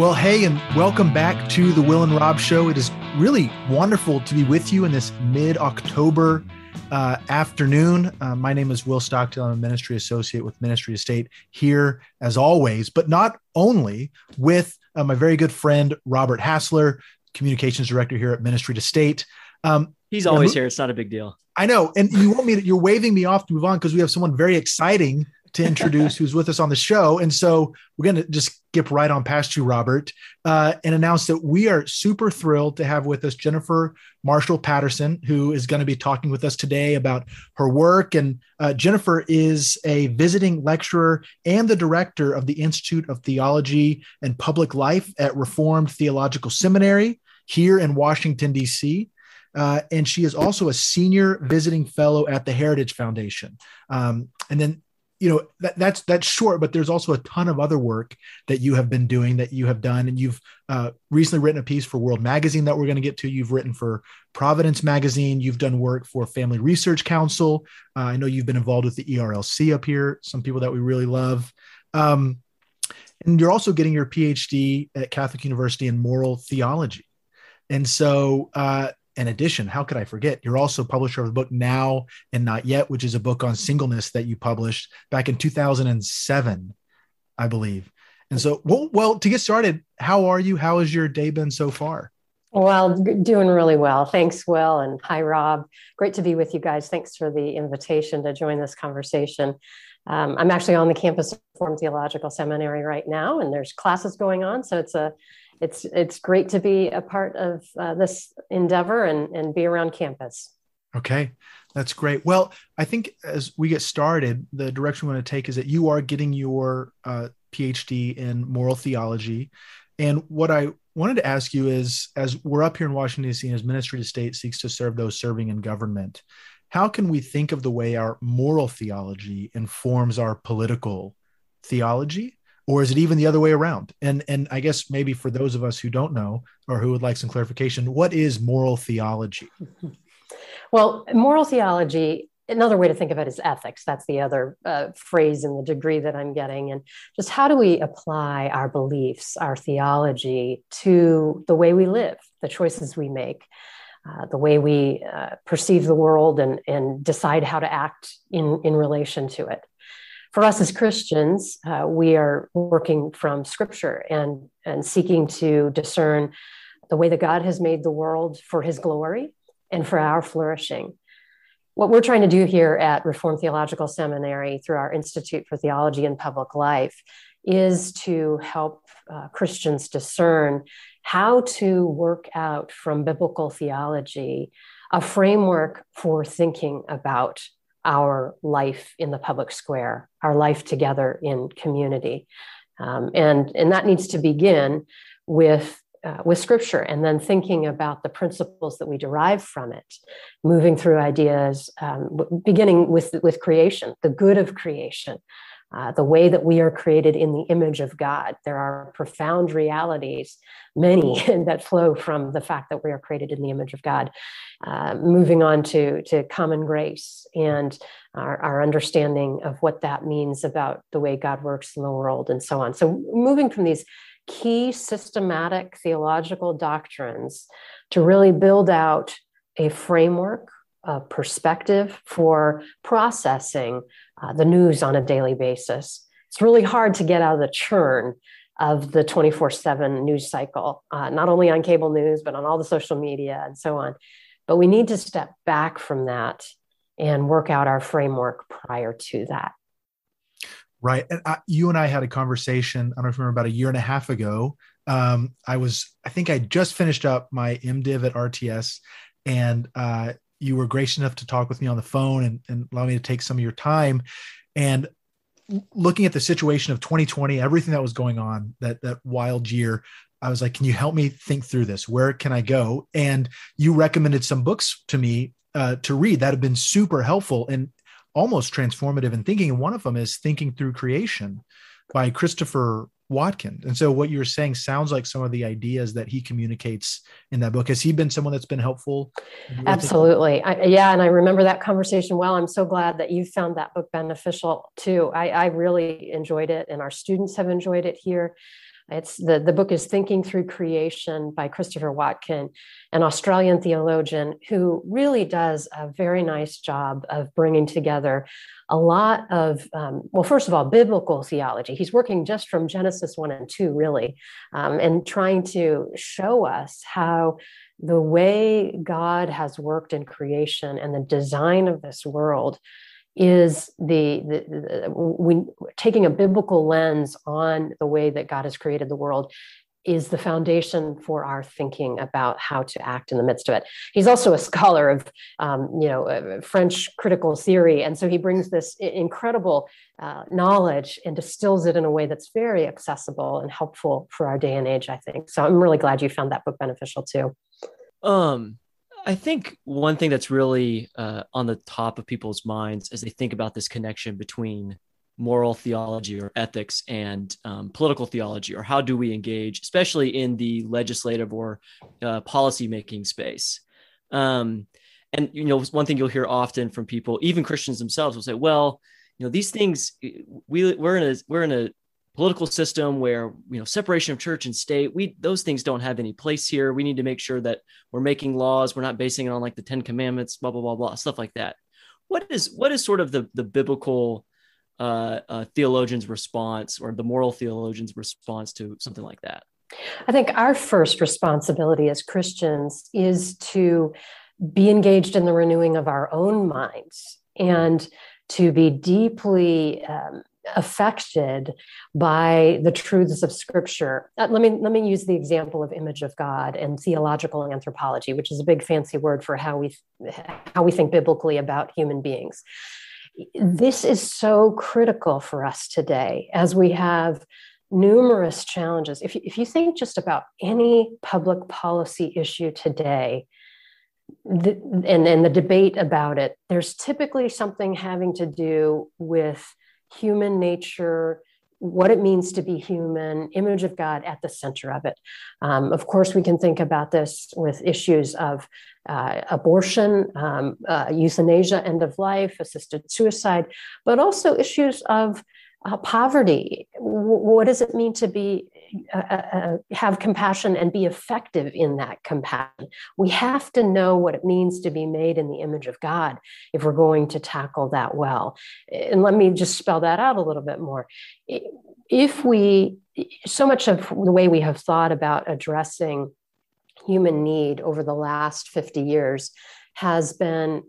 Well, hey, and welcome back to the Will and Rob Show. It is really wonderful to be with you in this mid-October afternoon. My name is Will Stockdale. I'm a ministry associate with Ministry to State here, as always, but not only, with my very good friend, Robert Hassler, communications director here at Ministry to State. He's always here. It's not a big deal. I know. And you want me to, you're waving me off to move on because we have someone very exciting to introduce who's with us on the show. And so we're going to just skip right on past you, Robert, and announce that we are super thrilled to have with us Jennifer Marshall Patterson, who is going to be talking with us today about her work. And Jennifer is a visiting lecturer and the director of the Institute of Theology and Public Life at Reformed Theological Seminary here in Washington, D.C., and she is also a senior visiting fellow at the Heritage Foundation. And then you know, that's short, but there's also a ton of other work that you have been doing, that you have done. And you've recently written a piece for World Magazine that we're going to get to. You've written for Providence Magazine. You've done work for Family Research Council. I know you've been involved with the ERLC up here, some people that we really love. And you're also getting your PhD at Catholic University in moral theology. And so, in addition, how could I forget? You're also publisher of the book Now and Not Yet, which is a book on singleness that you published back in 2007, I believe. And so, well, to get started, how are you? How has your day been so far? Well, doing really well. Thanks, Will. And hi, Rob. Great to be with you guys. Thanks for the invitation to join this conversation. I'm actually on the campus of Reformed Theological Seminary right now, and there's classes going on. So it's great to be a part of this endeavor and be around campus. Okay, that's great. Well, I think as we get started, the direction we want to take is that you are getting your PhD in moral theology. And what I wanted to ask you is, as we're up here in Washington, D.C., and as Ministry to State seeks to serve those serving in government, how can we think of the way our moral theology informs our political theology? Or is it even the other way around? And I guess maybe for those of us who don't know or who would like some clarification, what is moral theology? Well, moral theology, another way to think of it is ethics. That's the other phrase in the degree that I'm getting. And just how do we apply our beliefs, our theology to the way we live, the choices we make, the way we perceive the world and decide how to act in relation to it? For us as Christians, we are working from Scripture and seeking to discern the way that God has made the world for His glory and for our flourishing. What we're trying to do here at Reformed Theological Seminary through our Institute for Theology and Public Life is to help Christians discern how to work out from biblical theology a framework for thinking about our life in the public square, our life together in community. And that needs to begin with Scripture, and then thinking about the principles that we derive from it, moving through ideas, beginning with creation, the good of creation, the way that we are created in the image of God. There are profound realities, many, that flow from the fact that we are created in the image of God. Moving on to common grace and our understanding of what that means about the way God works in the world and so on. So moving from these key systematic theological doctrines to really build out a framework, a perspective for processing the news on a daily basis. It's really hard to get out of the churn of the 24/7 news cycle, not only on cable news, but on all the social media and so on. But we need to step back from that and work out our framework prior to that. Right. And you and I had a conversation, I don't know if you remember, about a year and a half ago. I think I just finished up my MDiv at RTS, and you were gracious enough to talk with me on the phone and allow me to take some of your time. And looking at the situation of 2020, everything that was going on, that wild year, I was like, can you help me think through this? Where can I go? And you recommended some books to me to read that have been super helpful and almost transformative in thinking. And one of them is Thinking Through Creation by Christopher Watkin. And so what you're saying sounds like some of the ideas that he communicates in that book. Has he been someone that's been helpful? Absolutely. Yeah. And I remember that conversation well. I'm so glad that you found that book beneficial too. I really enjoyed it, and our students have enjoyed it here. It's the book is Thinking Through Creation by Christopher Watkin, an Australian theologian who really does a very nice job of bringing together a lot of, well, first of all, biblical theology. He's working just from Genesis 1 and 2, really, and trying to show us how the way God has worked in creation and the design of this world is we taking a biblical lens on the way that God has created the world is the foundation for our thinking about how to act in the midst of it. He's also a scholar of, French critical theory. And so he brings this incredible knowledge and distills it in a way that's very accessible and helpful for our day and age, I think. So I'm really glad you found that book beneficial too. I think one thing that's really on the top of people's minds as they think about this connection between moral theology or ethics and political theology, or how do we engage, especially in the legislative or policy-making space. And, you know, one thing you'll hear often from people, even Christians themselves, will say, well, you know, these things, we're in a political system where, you know, separation of church and state, those things don't have any place here. We need to make sure that we're making laws. We're not basing it on like the 10 commandments, blah, blah, blah, blah, stuff like that. What is sort of the biblical theologian's response, or the moral theologian's response to something like that? I think our first responsibility as Christians is to be engaged in the renewing of our own minds and to be deeply affected by the truths of Scripture. Let me use the example of image of God and theological anthropology, which is a big fancy word for how we think biblically about human beings. This is so critical for us today, as we have numerous challenges. If you think just about any public policy issue today, and the debate about it, there's typically something having to do with human nature, what it means to be human, image of God at the center of it. Of course, we can think about this with issues of abortion, euthanasia, end of life, assisted suicide, but also issues of poverty. What does it mean to be have compassion and be effective in that compassion? We have to know what it means to be made in the image of God if we're going to tackle that well. And let me just spell that out a little bit more. So much of the way we have thought about addressing human need over the last 50 years has been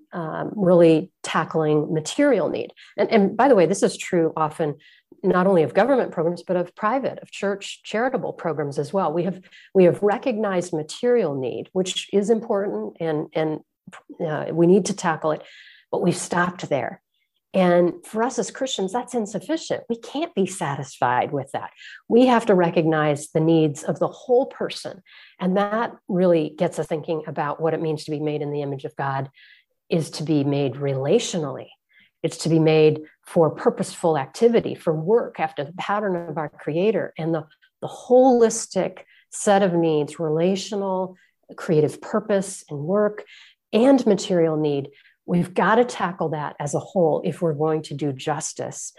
really tackling material need. And by the way, this is true often not only of government programs, but of private, of church charitable programs as well. We have recognized material need, which is important, and we need to tackle it, but we've stopped there. And for us as Christians, that's insufficient. We can't be satisfied with that. We have to recognize the needs of the whole person. And that really gets us thinking about what it means to be made in the image of God is to be made relationally. It's to be made for purposeful activity, for work after the pattern of our Creator, and the holistic set of needs, relational, creative purpose and work, and material need. We've got to tackle that as a whole if we're going to do justice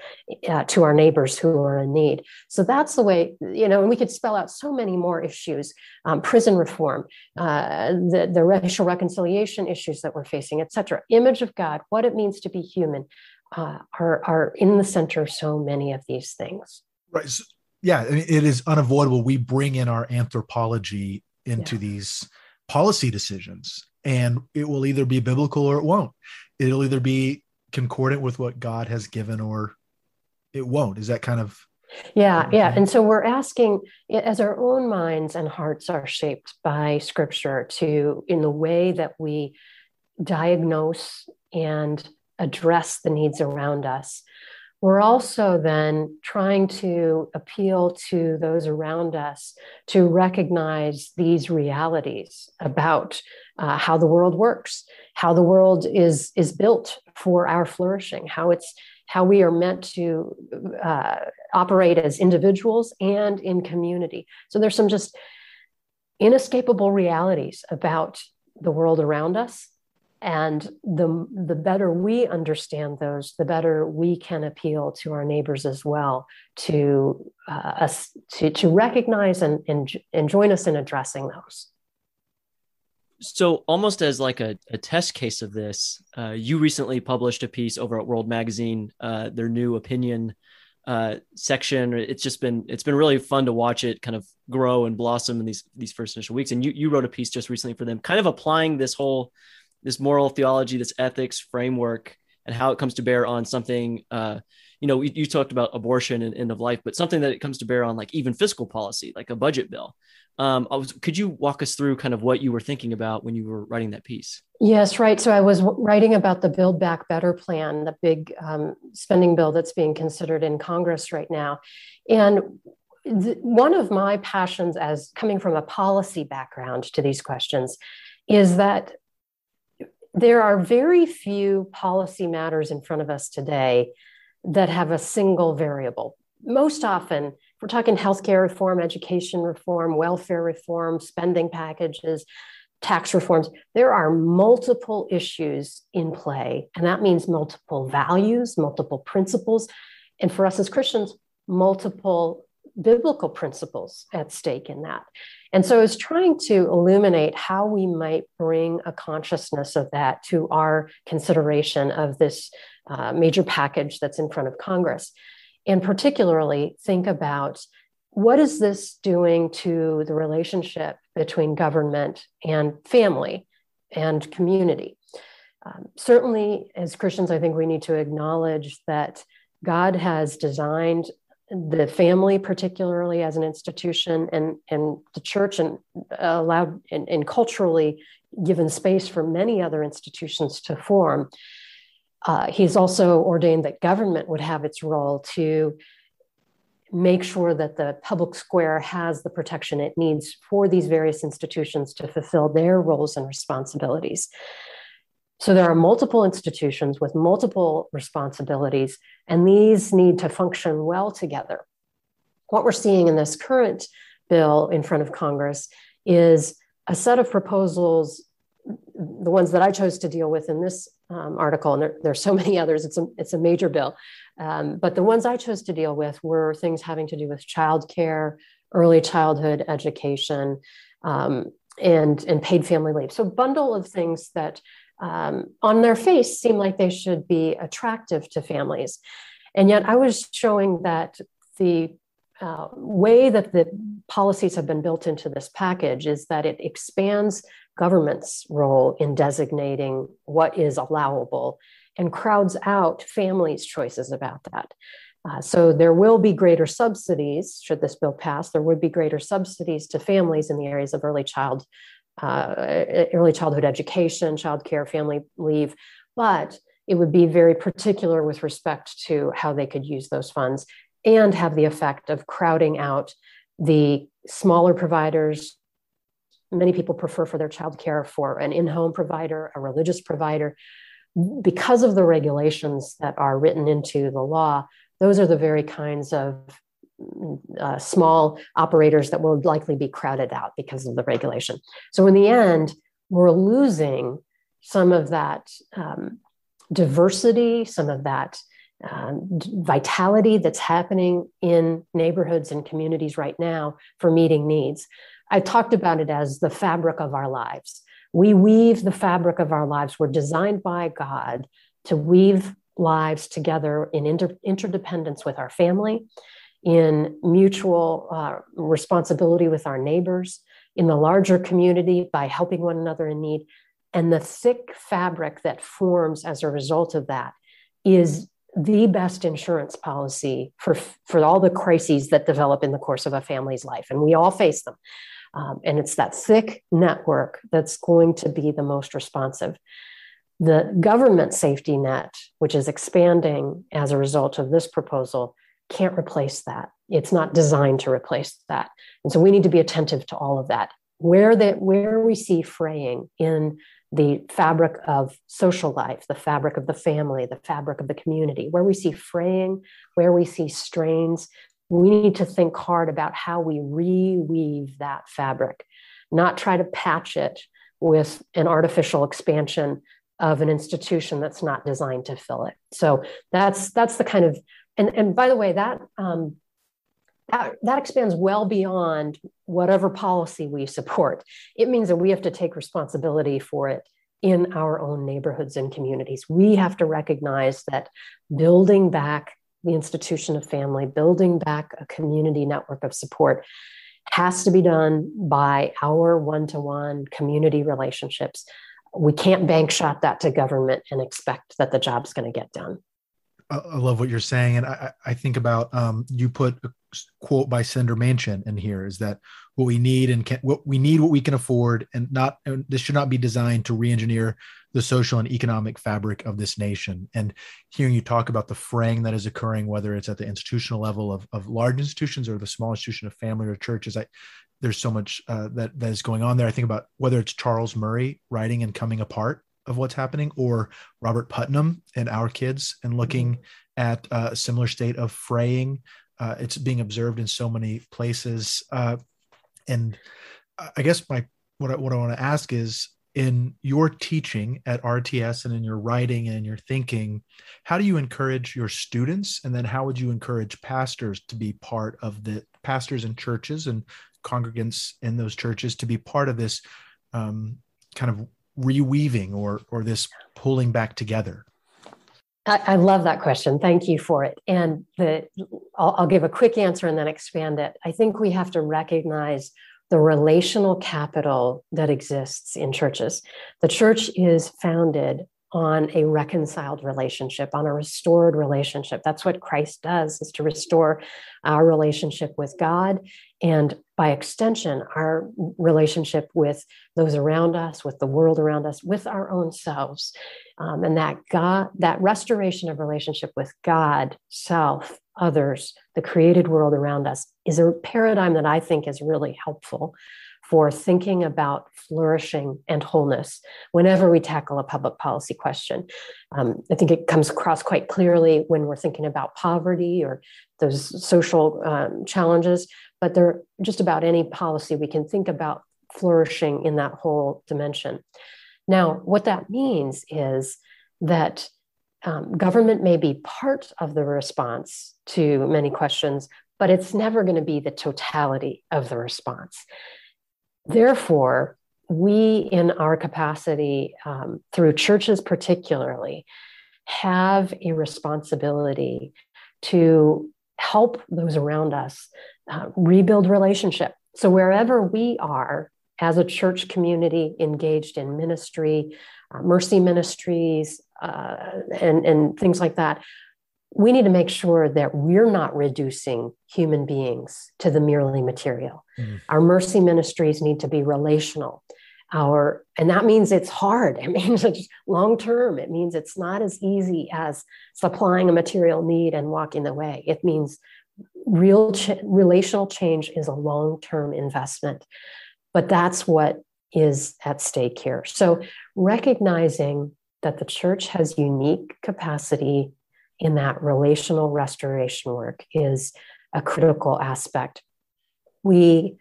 to our neighbors who are in need. So that's the way, you know, and we could spell out so many more issues, prison reform, the racial reconciliation issues that we're facing, et cetera. Image of God, what it means to be human are in the center of so many of these things. Right. So, yeah, it is unavoidable. We bring in our anthropology into these policy decisions. And it will either be biblical or it won't. It'll either be concordant with what God has given or it won't. Is that kind of... Yeah. And so we're asking, as our own minds and hearts are shaped by Scripture, to, in the way that we diagnose and address the needs around us, we're also then trying to appeal to those around us to recognize these realities about how the world works, how the world is built for our flourishing, how we are meant to operate as individuals and in community. So there's some just inescapable realities about the world around us And the better we understand those, the better we can appeal to our neighbors as well to recognize and join us in addressing those. So almost as like a test case of this, you recently published a piece over at World Magazine, their new opinion section. It's been really fun to watch it kind of grow and blossom in these first initial weeks. And you wrote a piece just recently for them, kind of applying this moral theology, this ethics framework, and how it comes to bear on something, you talked about abortion and end of life, but something that it comes to bear on like even fiscal policy, like a budget bill. Could you walk us through kind of what you were thinking about when you were writing that piece? Yes, right. So I was writing about the Build Back Better plan, the big spending bill that's being considered in Congress right now. And one of my passions as coming from a policy background to these questions is that there are very few policy matters in front of us today that have a single variable. Most often, if we're talking healthcare reform, education reform, welfare reform, spending packages, tax reforms, there are multiple issues in play. And that means multiple values, multiple principles. And for us as Christians, multiple biblical principles at stake in that. And so it's trying to illuminate how we might bring a consciousness of that to our consideration of this major package that's in front of Congress. And particularly think about what is this doing to the relationship between government and family and community? Certainly as Christians, I think we need to acknowledge that God has designed the family, particularly as an institution, and the church, and allowed and culturally given space for many other institutions to form. He's also ordained that government would have its role to make sure that the public square has the protection it needs for these various institutions to fulfill their roles and responsibilities. So there are multiple institutions with multiple responsibilities, and these need to function well together. What we're seeing in this current bill in front of Congress is a set of proposals, the ones that I chose to deal with in this article, and there are so many others, it's a major bill. But the ones I chose to deal with were things having to do with childcare, early childhood education, and paid family leave. So a bundle of things that on their face seem like they should be attractive to families. And yet I was showing that the way that the policies have been built into this package is that it expands government's role in designating what is allowable and crowds out families' choices about that. So there will be greater subsidies, should this bill pass, there would be greater subsidies to families in the areas of early childhood education, childcare, family leave, but it would be very particular with respect to how they could use those funds and have the effect of crowding out the smaller providers. Many people prefer for their childcare for an in-home provider, a religious provider. Because of the regulations that are written into the law, those are the very kinds of small operators that will likely be crowded out because of the regulation. So in the end, we're losing some of that diversity, some of that vitality that's happening in neighborhoods and communities right now for meeting needs. I talked about it as the fabric of our lives. We weave the fabric of our lives. We're designed by God to weave lives together in interdependence with our family, in mutual responsibility with our neighbors, in the larger community by helping one another in need. And the thick fabric that forms as a result of that is the best insurance policy for all the crises that develop in the course of a family's life. And we all face them. And it's that thick network that's going to be the most responsive. The government safety net, which is expanding as a result of this proposal, can't replace that. It's not designed to replace that. And so we need to be attentive to all of that. Where we see fraying in the fabric of social life, the fabric of the family, the fabric of the community, where we see fraying, where we see strains, we need to think hard about how we reweave that fabric, not try to patch it with an artificial expansion of an institution that's not designed to fill it. So that's the kind of, and by the way, that expands well beyond whatever policy we support. It means that we have to take responsibility for it in our own neighborhoods and communities. We have to recognize that building back the institution of family, building back a community network of support has to be done by our one-to-one community relationships. We can't bank shot that to government and expect that the job's going to get done. I love what you're saying. And I think about, you put a quote by Senator Manchin in here, is that what we need and can, what we need, what we can afford, and not, and this should not be designed to re-engineer the social and economic fabric of this nation. And hearing you talk about the fraying that is occurring, whether it's at the institutional level of large institutions or the small institution of family or churches, there's so much that is going on there. I think about whether it's Charles Murray writing and coming apart of what's happening, or Robert Putnam and Our Kids, and looking at a similar state of fraying. It's being observed in so many places. And I guess what I want to ask is, in your teaching at RTS and in your writing and in your thinking, how do you encourage your students? And then how would you encourage pastors to be part of the pastors and churches and congregants in those churches to be part of this kind of reweaving or this pulling back together? I love that question. Thank you for it. And I'll give a quick answer and then expand it. I think we have to recognize the relational capital that exists in churches. The church is founded on a reconciled relationship, on a restored relationship. That's what Christ does, is to restore our relationship with God, and by extension, our relationship with those around us, with the world around us, with our own selves. And that restoration of relationship with God, self, others, the created world around us, is a paradigm that I think is really helpful for thinking about flourishing and wholeness whenever we tackle a public policy question. I think it comes across quite clearly when we're thinking about poverty or those social challenges, but they're just about any policy we can think about flourishing in that whole dimension. Now, what that means is that government may be part of the response to many questions, but it's never going to be the totality of the response. Therefore, we, in our capacity, through churches particularly, have a responsibility to help those around us rebuild relationship. So wherever we are as a church community engaged in ministry, mercy ministries, and things like that, we need to make sure that we're not reducing human beings to the merely material. Mm-hmm. Our mercy ministries need to be relational. And that means it's hard. It means it's long-term. It means it's not as easy as supplying a material need and walking away. It means real relational change is a long-term investment, but that's what is at stake here. So recognizing that the church has unique capacity in that relational restoration work is a critical aspect. The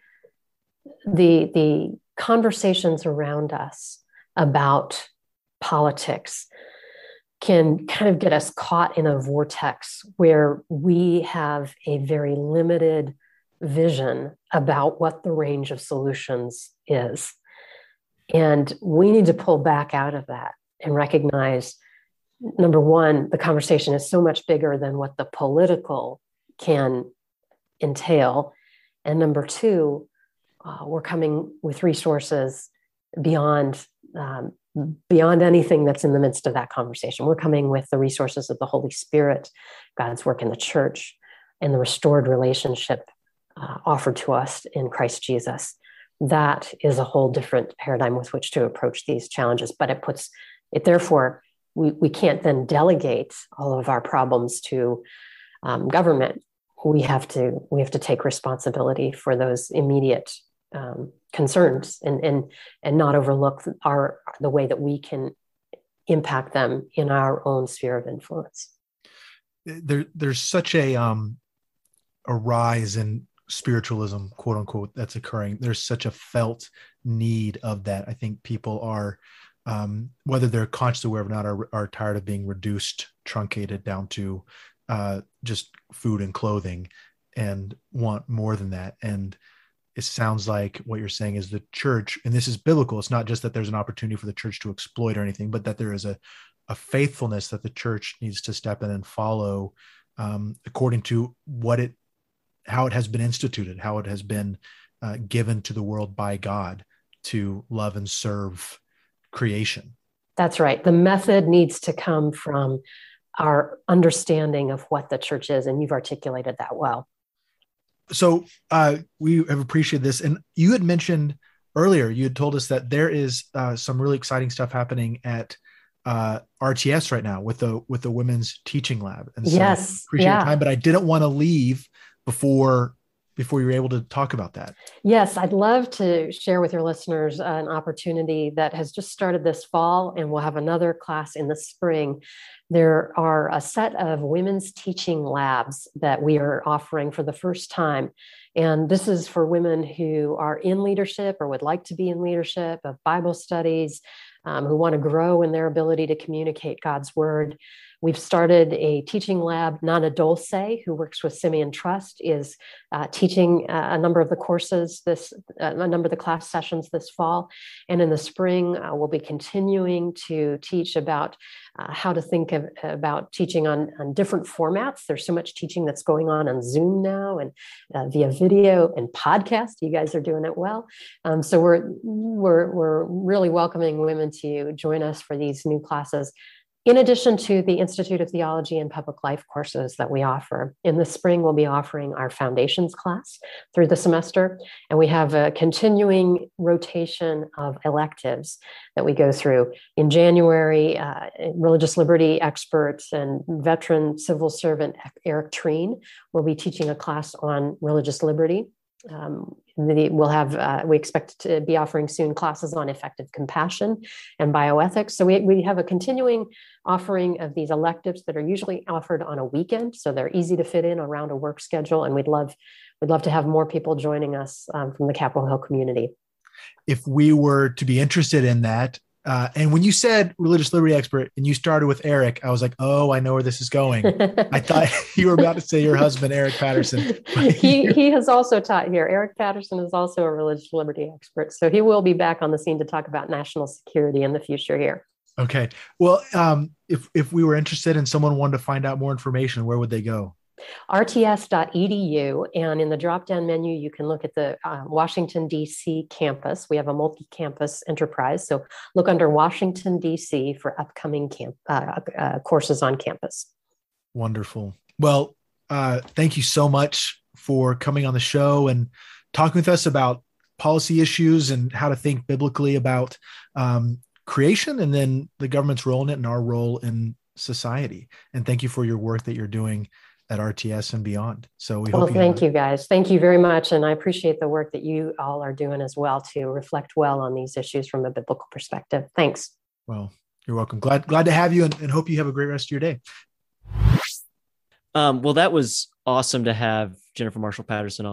conversations around us about politics can kind of get us caught in a vortex where we have a very limited vision about what the range of solutions is. And we need to pull back out of that and recognize, number one, the conversation is so much bigger than what the political can entail. And number two, we're coming with resources beyond anything that's in the midst of that conversation. We're coming with the resources of the Holy Spirit, God's work in the church, and the restored relationship offered to us in Christ Jesus. That is a whole different paradigm with which to approach these challenges, but therefore, we can't then delegate all of our problems to government. We have to take responsibility for those immediate concerns and not overlook the way that we can impact them in our own sphere of influence. There's such a rise in spiritualism, quote unquote, that's occurring. There's such a felt need of that. I think people are whether they're consciously aware of it or not, are tired of being reduced, truncated down to just food and clothing, and want more than that. And it sounds like what you're saying is the church, and this is biblical, it's not just that there's an opportunity for the church to exploit or anything, but that there is a faithfulness that the church needs to step in and follow according to how it has been instituted, how it has been given to the world by God to love and serve creation. That's right. The method needs to come from our understanding of what the church is, and you've articulated that well. So we have appreciated this. And you had mentioned earlier, you had told us that there is some really exciting stuff happening at RTS right now with the Women's Teaching Lab. And so yes, I appreciate your time, but I didn't want to leave before you were able to talk about that. Yes, I'd love to share with your listeners an opportunity that has just started this fall, and we'll have another class in the spring. There are a set of women's teaching labs that we are offering for the first time. And this is for women who are in leadership or would like to be in leadership of Bible studies, who want to grow in their ability to communicate God's word. We've started a teaching lab. Nana Dolce, who works with Simeon Trust, is teaching a number of the courses, a number of the class sessions this fall. And in the spring, we'll be continuing to teach about how to think about teaching on different formats. There's so much teaching that's going on Zoom now, and via video and podcast. You guys are doing it well. So we're really welcoming women to join us for these new classes, in addition to the Institute of Theology and Public Life courses that we offer. In the spring, we'll be offering our Foundations class through the semester, and we have a continuing rotation of electives that we go through. In January, religious liberty experts and veteran civil servant Eric Treen will be teaching a class on religious liberty. We expect to be offering soon classes on effective compassion and bioethics. So we have a continuing offering of these electives that are usually offered on a weekend, so they're easy to fit in around a work schedule. And we'd love to have more people joining us from the Capitol Hill community. If we were to be interested in that, and when you said religious liberty expert and you started with Eric, I was like, oh, I know where this is going. I thought you were about to say your husband, Eric Patterson. He has also taught here. Eric Patterson is also a religious liberty expert. So he will be back on the scene to talk about national security in the future here. Okay. Well, if we were interested and someone wanted to find out more information, where would they go? rts.edu, and in the drop-down menu, you can look at the Washington, D.C. campus. We have a multi-campus enterprise, so look under Washington, D.C. for upcoming courses on campus. Wonderful. Well, thank you so much for coming on the show and talking with us about policy issues and how to think biblically about creation, and then the government's role in it and our role in society. And thank you for your work that you're doing at RTS and beyond. So hope thank you guys. Thank you very much. And I appreciate the work that you all are doing as well to reflect well on these issues from a biblical perspective. Thanks. Well, you're welcome. Glad to have you, and hope you have a great rest of your day. Well, that was awesome to have Jennifer Marshall Patterson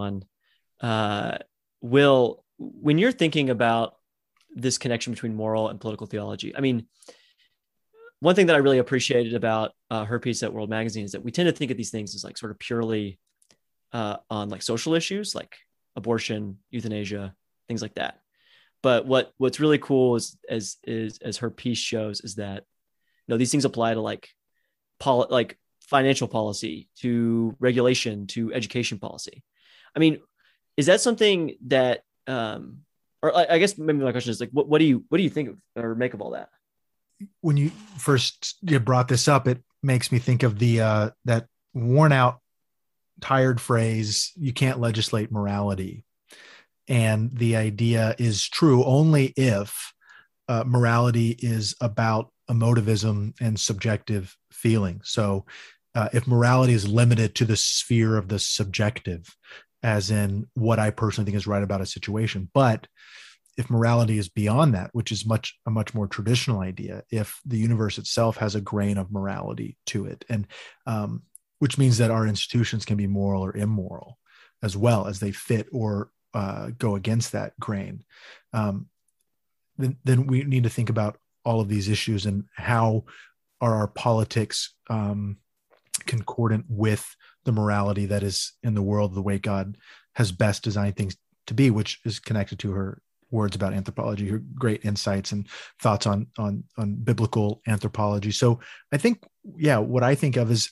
on. Will, when you're thinking about this connection between moral and political theology, I mean, one thing that I really appreciated about her piece at World Magazine is that we tend to think of these things as like sort of purely on like social issues, like abortion, euthanasia, things like that. But what's really cool is her piece shows is that, you know, these things apply to like financial policy, to regulation, to education policy. I mean, is that something that, or I guess maybe my question is like, what do you think of, or make of all that? When you first brought this up, it makes me think of the that worn out, tired phrase, you can't legislate morality. And the idea is true only if morality is about emotivism and subjective feeling. So if morality is limited to the sphere of the subjective, as in what I personally think is right about a situation, but if morality is beyond that, which is a much more traditional idea, if the universe itself has a grain of morality to it, and which means that our institutions can be moral or immoral as well as they fit or go against that grain, then we need to think about all of these issues, and how are our politics concordant with the morality that is in the world, the way God has best designed things to be, which is connected to her words about anthropology, her great insights and thoughts on biblical anthropology. So I think, yeah, what I think of is,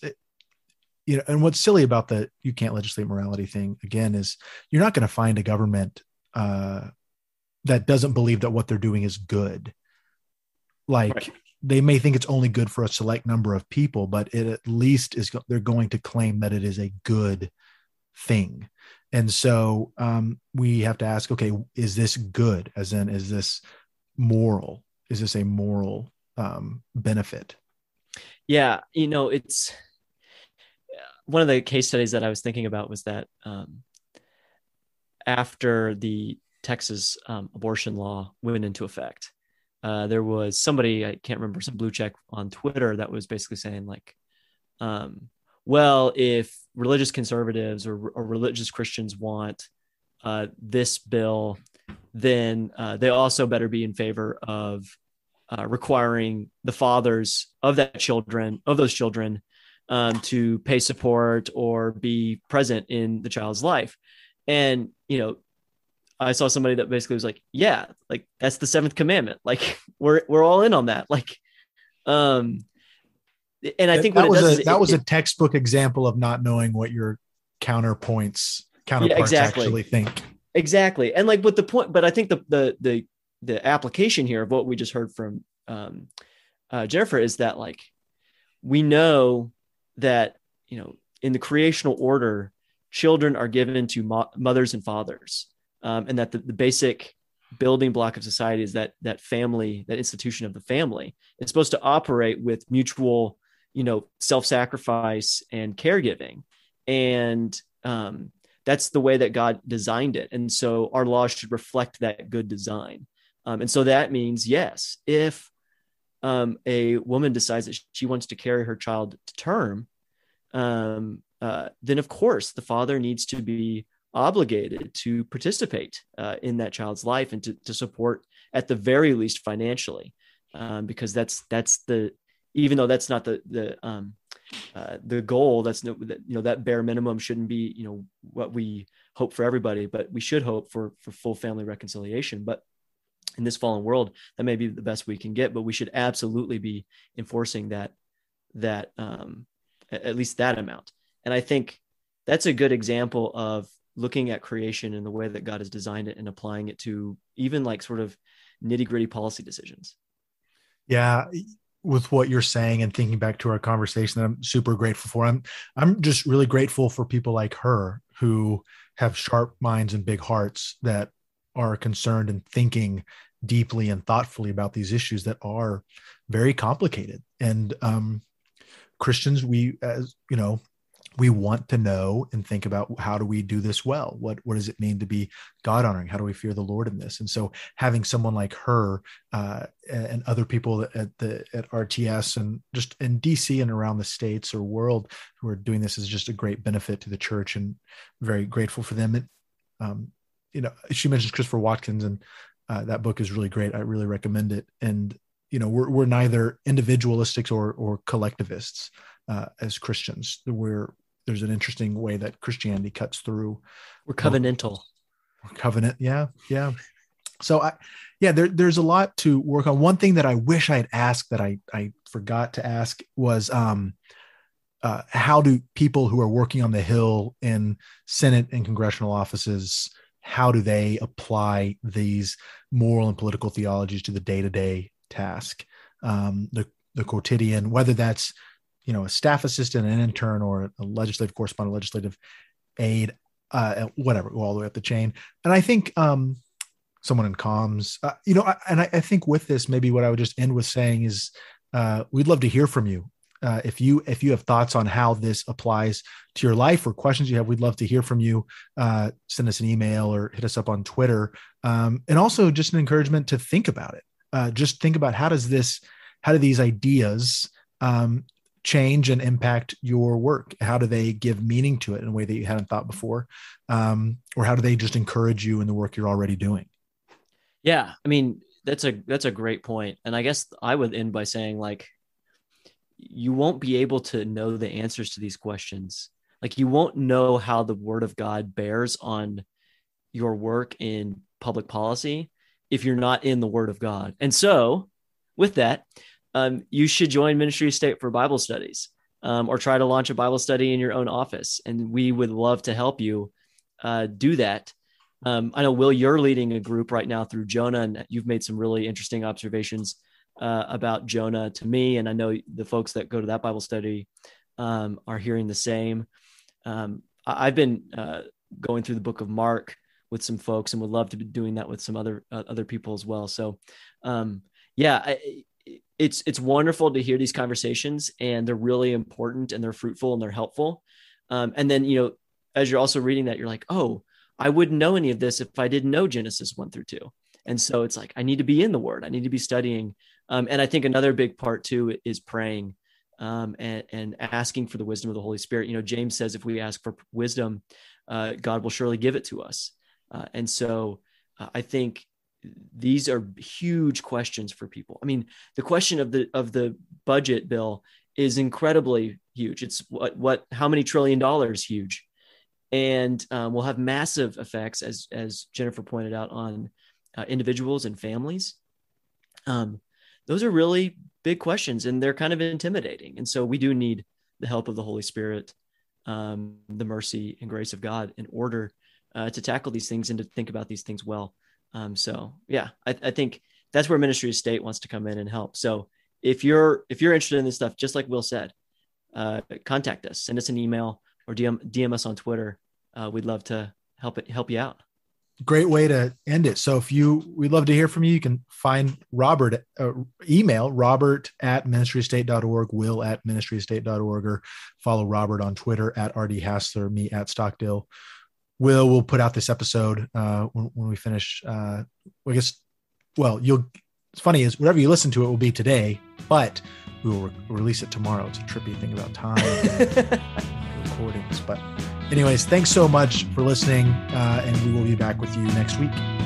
you know, and what's silly about the "you can't legislate morality" thing again is you're not going to find a government that doesn't believe that what they're doing is good. Like, right. They may think it's only good for a select number of people, but it at least is, they're going to claim that it is a good thing. And so we have to ask, okay, is this good? As in, is this moral? Is this a moral benefit? Yeah. You know, it's one of the case studies that I was thinking about was that after the Texas abortion law went into effect, there was somebody, I can't remember, some blue check on Twitter that was basically saying like, well, if religious conservatives or religious Christians want this bill, then they also better be in favor of requiring the fathers of those children, to pay support or be present in the child's life. And, you know, I saw somebody that basically was like, yeah, like that's the seventh commandment. Like we're all in on that. Like, and I think that was a textbook example of not knowing what your counterparts actually think. Exactly. And like, but I think the application here of what we just heard from Jennifer is that, like, we know that, you know, in the creational order, children are given to mothers and fathers, and that the basic building block of society is that family, that institution of the family is supposed to operate with mutual, you know, self-sacrifice and caregiving. And that's the way that God designed it. And so our laws should reflect that good design. And so that means, yes, if a woman decides that she wants to carry her child to term, then of course the father needs to be obligated to participate in that child's life and to support at the very least financially, because even though that's not the goal, that's no, you know, that bare minimum shouldn't be, you know, what we hope for everybody, but we should hope for full family reconciliation. But in this fallen world, that may be the best we can get, but we should absolutely be enforcing that at least that amount. And I think that's a good example of looking at creation and the way that God has designed it and applying it to even like sort of nitty-gritty policy decisions. Yeah. With what you're saying and thinking back to our conversation that I'm super grateful for, I'm just really grateful for people like her who have sharp minds and big hearts that are concerned and thinking deeply and thoughtfully about these issues that are very complicated. And Christians, we want to know and think about, how do we do this well? What does it mean to be God honoring? How do we fear the Lord in this? And so having someone like her and other people at RTS and just in DC and around the States or world who are doing this is just a great benefit to the church, and very grateful for them. And, you know, she mentions Christopher Watkin, and that book is really great. I really recommend it. And, you know, we're neither individualistic or collectivists as Christians. There's an interesting way that Christianity cuts through. We're covenantal. Yeah. So there's a lot to work on. One thing that I wish I had asked that I forgot to ask was, how do people who are working on the Hill in Senate and congressional offices, how do they apply these moral and political theologies to the day-to-day task, the quotidian, whether that's, you know, a staff assistant, an intern, or a legislative correspondent, legislative aide, whatever, all the way up the chain. And I think someone in comms, you know, I think with this, maybe what I would just end with saying is we'd love to hear from you. If you have thoughts on how this applies to your life or questions you have, we'd love to hear from you. Send us an email or hit us up on Twitter. And also just an encouragement to think about it. Just think about how do these ideas change and impact your work? How do they give meaning to it in a way that you hadn't thought before? Or how do they just encourage you in the work you're already doing? Yeah. I mean, That's a great point. And I guess I would end by saying, like, you won't be able to know the answers to these questions. Like, you won't know how the Word of God bears on your work in public policy if you're not in the Word of God. And so with that, you should join Ministry to State for Bible studies, or try to launch a Bible study in your own office. And we would love to help you do that. I know, Will, you're leading a group right now through Jonah, and you've made some really interesting observations about Jonah to me. And I know the folks that go to that Bible study are hearing the same. I've been going through the book of Mark with some folks and would love to be doing that with some other people as well. So it's wonderful to hear these conversations, and they're really important, and they're fruitful, and they're helpful. And then, as you're also reading that, you're like, oh, I wouldn't know any of this if I didn't know Genesis 1-2. And so it's like, I need to be in the Word. I need to be studying. And I think another big part too is praying and asking for the wisdom of the Holy Spirit. James says, if we ask for wisdom, God will surely give it to us. And so I think these are huge questions for people. I mean, the question of the budget bill is incredibly huge. It's how many trillion dollars huge, and will have massive effects, as Jennifer pointed out, on individuals and families. Those are really big questions, and they're kind of intimidating. And so we do need the help of the Holy Spirit, the mercy and grace of God, in order to tackle these things and to think about these things well. I think that's where Ministry of State wants to come in and help. So if you're interested in this stuff, just like Will said, contact us, send us an email, or DM us on Twitter. We'd love to help you out. Great way to end it. So we'd love to hear from you. You can find Robert, email robert@ministrystate.org, will@ministrystate.org, or follow Robert on Twitter @RDHassler, me @Stockdale. We'll put out this episode when we finish. It's funny, is whatever you listen to, it will be today, but we will release it tomorrow. It's a trippy thing about time and recordings. But anyways, thanks so much for listening, and we will be back with you next week.